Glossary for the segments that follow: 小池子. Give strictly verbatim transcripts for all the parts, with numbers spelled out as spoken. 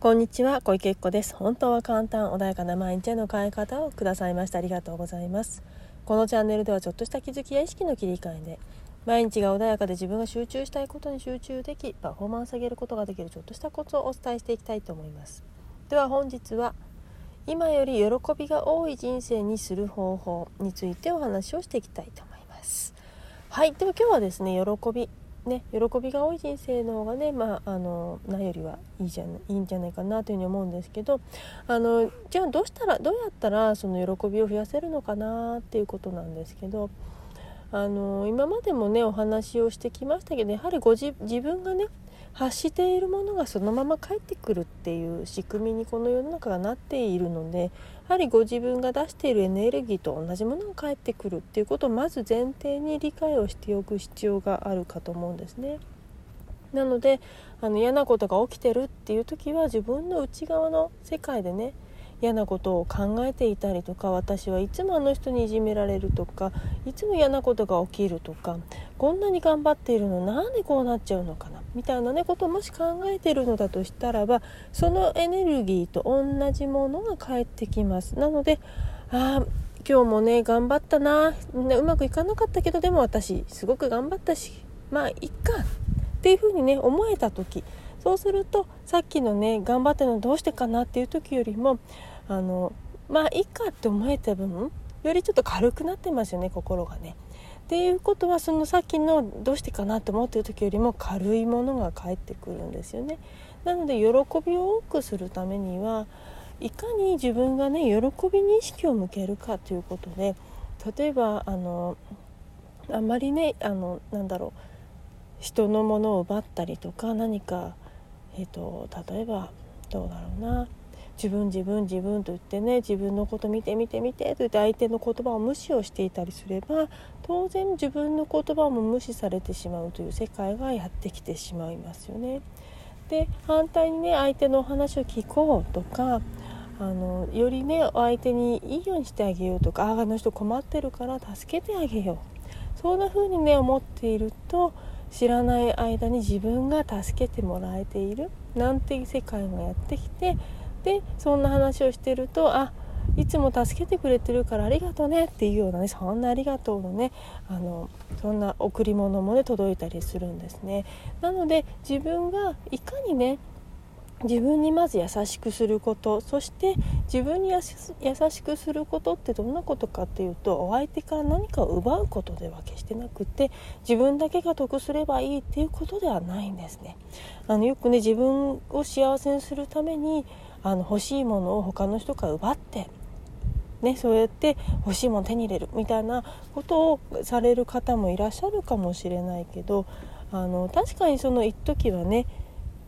こんにちは、小池子です。本当は簡単、穏やかな毎日への変え方をくださいました。ありがとうございます。このチャンネルではちょっとした気づきや意識の切り替えで、毎日が穏やかで自分が集中したいことに集中でき、パフォーマンス上げることができるちょっとしたコツをお伝えしていきたいと思います。では本日は、今より喜びが多い人生にする方法についてお話をしていきたいと思います。はい、では今日はですね、喜び。ね、喜びが多い人生の方がね、まあ、あのないよりはいいじゃん、いいんじゃないかなというふうに思うんですけど、あのじゃあどうしたらどうやったらその喜びを増やせるのかなっていうことなんですけど、あの今までもねお話をしてきましたけど、やはりご自、自分がね発しているものがそのまま返ってくるっていう仕組みにこの世の中がなっているので、やはりご自分が出しているエネルギーと同じものが返ってくるっていうことをまず前提に理解をしておく必要があるかと思うんですね。なのであの嫌なことが起きてるっていう時は、自分の内側の世界でね嫌なことを考えていたりとか、私はいつもあの人にいじめられるとか、いつも嫌なことが起きるとか、こんなに頑張っているのなんでこうなっちゃうのかなみたいなねことをもし考えているのだとしたらば、そのエネルギーと同じものが返ってきます。なのであ今日もね頑張ったな、うまくいかなかったけどでも私すごく頑張ったしまあいっかっていうふうにね思えた時、そうするとさっきのね頑張ったのどうしてかなっていう時よりも、あのまあいいかって思えた分よりちょっと軽くなってますよね、心がね。っていうことはそのさっきのどうしてかなって思っている時よりも軽いものが返ってくるんですよね。なので喜びを多くするためには、いかに自分がね喜びに意識を向けるかということで、例えばあのあんまりねあのなんだろう人のものを奪ったりとか、何か、えーと、例えばどうだろうな自分自分自分と言ってね、自分のこと見て見て見てと言って相手の言葉を無視をしていたりすれば、当然自分の言葉も無視されてしまうという世界がやってきてしまいますよね。で反対にね相手のお話を聞こうとか、あのよりね相手にいいようにしてあげようとか、あの人困ってるから助けてあげよう、そんな風にね思っていると、知らない間に自分が助けてもらえているなんて世界がやってきて、でそんな話をしてると、あいつも助けてくれてるからありがとねっていうようなね、そんなありがとうのねあのそんな贈り物もね届いたりするんですね。なので自分がいかにね自分にまず優しくすること、そして自分にやす優しくすることってどんなことかっていうと、お相手から何かを奪うことでは決してなくて、自分だけが得すればいいっていうことではないんですね。あのよくね自分を幸せにするためにあの欲しいものを他の人から奪ってね、そうやって欲しいもの手に入れるみたいなことをされる方もいらっしゃるかもしれないけど、あの確かにその一時はね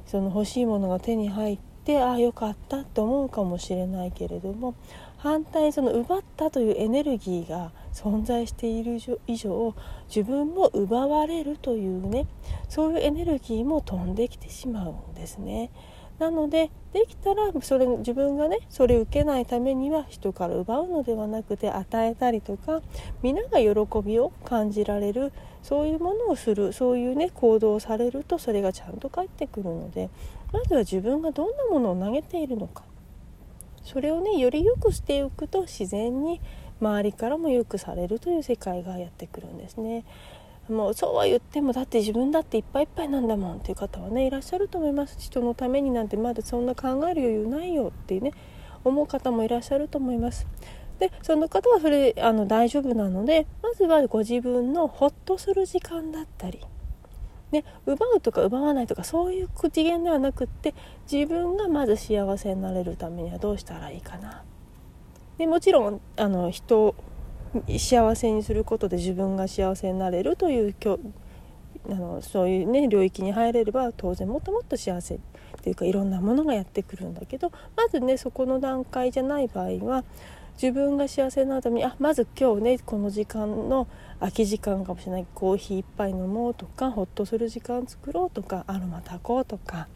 その欲しいものが手に入って、ああよかったと思うかもしれないけれども、反対にその奪ったというエネルギーが存在している以上、自分も奪われるというねそういうエネルギーも飛んできてしまうんですね。なのでできたらそれ自分がねそれを受けないためには、人から奪うのではなくて与えたりとか、皆が喜びを感じられるそういうものをする、そういうね行動をされると、それがちゃんと返ってくるので、まずは自分がどんなものを投げているのか、それをねより良くしていくと、自然に周りからも良くされるという世界がやってくるんですね。もうそうは言ってもだって自分だっていっぱいいっぱいなんだもんっていう方はねいらっしゃると思います。人のためになんてまだそんな考える余裕ないよっていうね思う方もいらっしゃると思います。でその方はそれあの大丈夫なので、まずはご自分のほっとする時間だったりね、奪うとか奪わないとかそういう次元ではなくって、自分がまず幸せになれるためにはどうしたらいいかな。でもちろんあの人を幸せにすることで自分が幸せになれるというあのそういうね領域に入れれば、当然もっともっと幸せというかいろんなものがやってくるんだけど、まずねそこの段階じゃない場合は、自分が幸せになるためにあまず今日ねこの時間の空き時間かもしれないコーヒー一杯飲もうとか、ホッとする時間作ろうとか、アロマ炊こうとか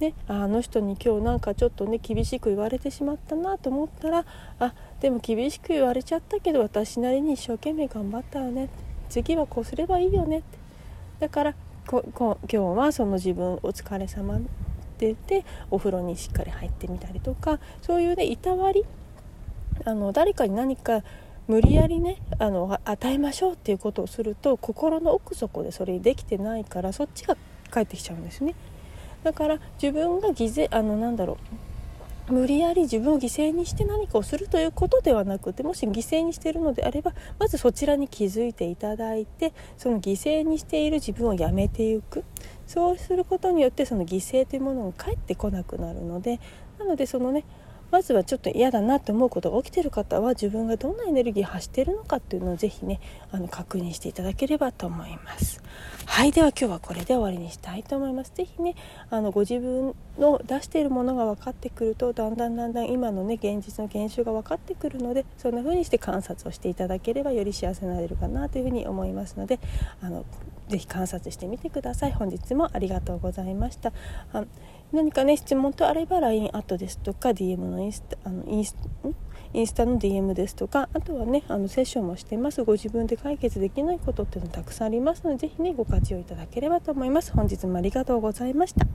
ね、あの人に今日なんかちょっとね厳しく言われてしまったなと思ったら、あでも厳しく言われちゃったけど私なりに一生懸命頑張ったよね、次はこうすればいいよねって、だからここ今日はその自分お疲れ様っててお風呂にしっかり入ってみたりとか、そういうねいたわり、あの誰かに何か無理やりねあの与えましょうっていうことをすると、心の奥底でそれできてないから、そっちが返ってきちゃうんですね。だから自分が犠牲あのなんだろう無理やり自分を犠牲にして何かをするということではなくて、もし犠牲にしているのであれば、まずそちらに気づいていただいて、その犠牲にしている自分をやめていく。そうすることによってその犠牲というものが返ってこなくなるので、なのでそのねまずはちょっと嫌だなと思うことが起きている方は、自分がどんなエネルギーを発しているのかっていうのをぜひねあの確認していただければと思います。はい、では今日はこれで終わりにしたいと思います。ぜひねあのご自分の出しているものが分かってくると、だんだんだんだん今のね現実の現象が分かってくるので、そんな風にして観察をしていただければより幸せになれるかなというふうに思いますので、あのぜひ観察してみてください。本日もありがとうございました。あ何かね質問とあれば ライン アットですとか ディーエム のインスタ、あのインスタ、ん?インスタの ディーエム ですとか、あとはねあのセッションもしてます。ご自分で解決できないことっていうのたくさんありますので、ぜひねご活用いただければと思います。本日もありがとうございました。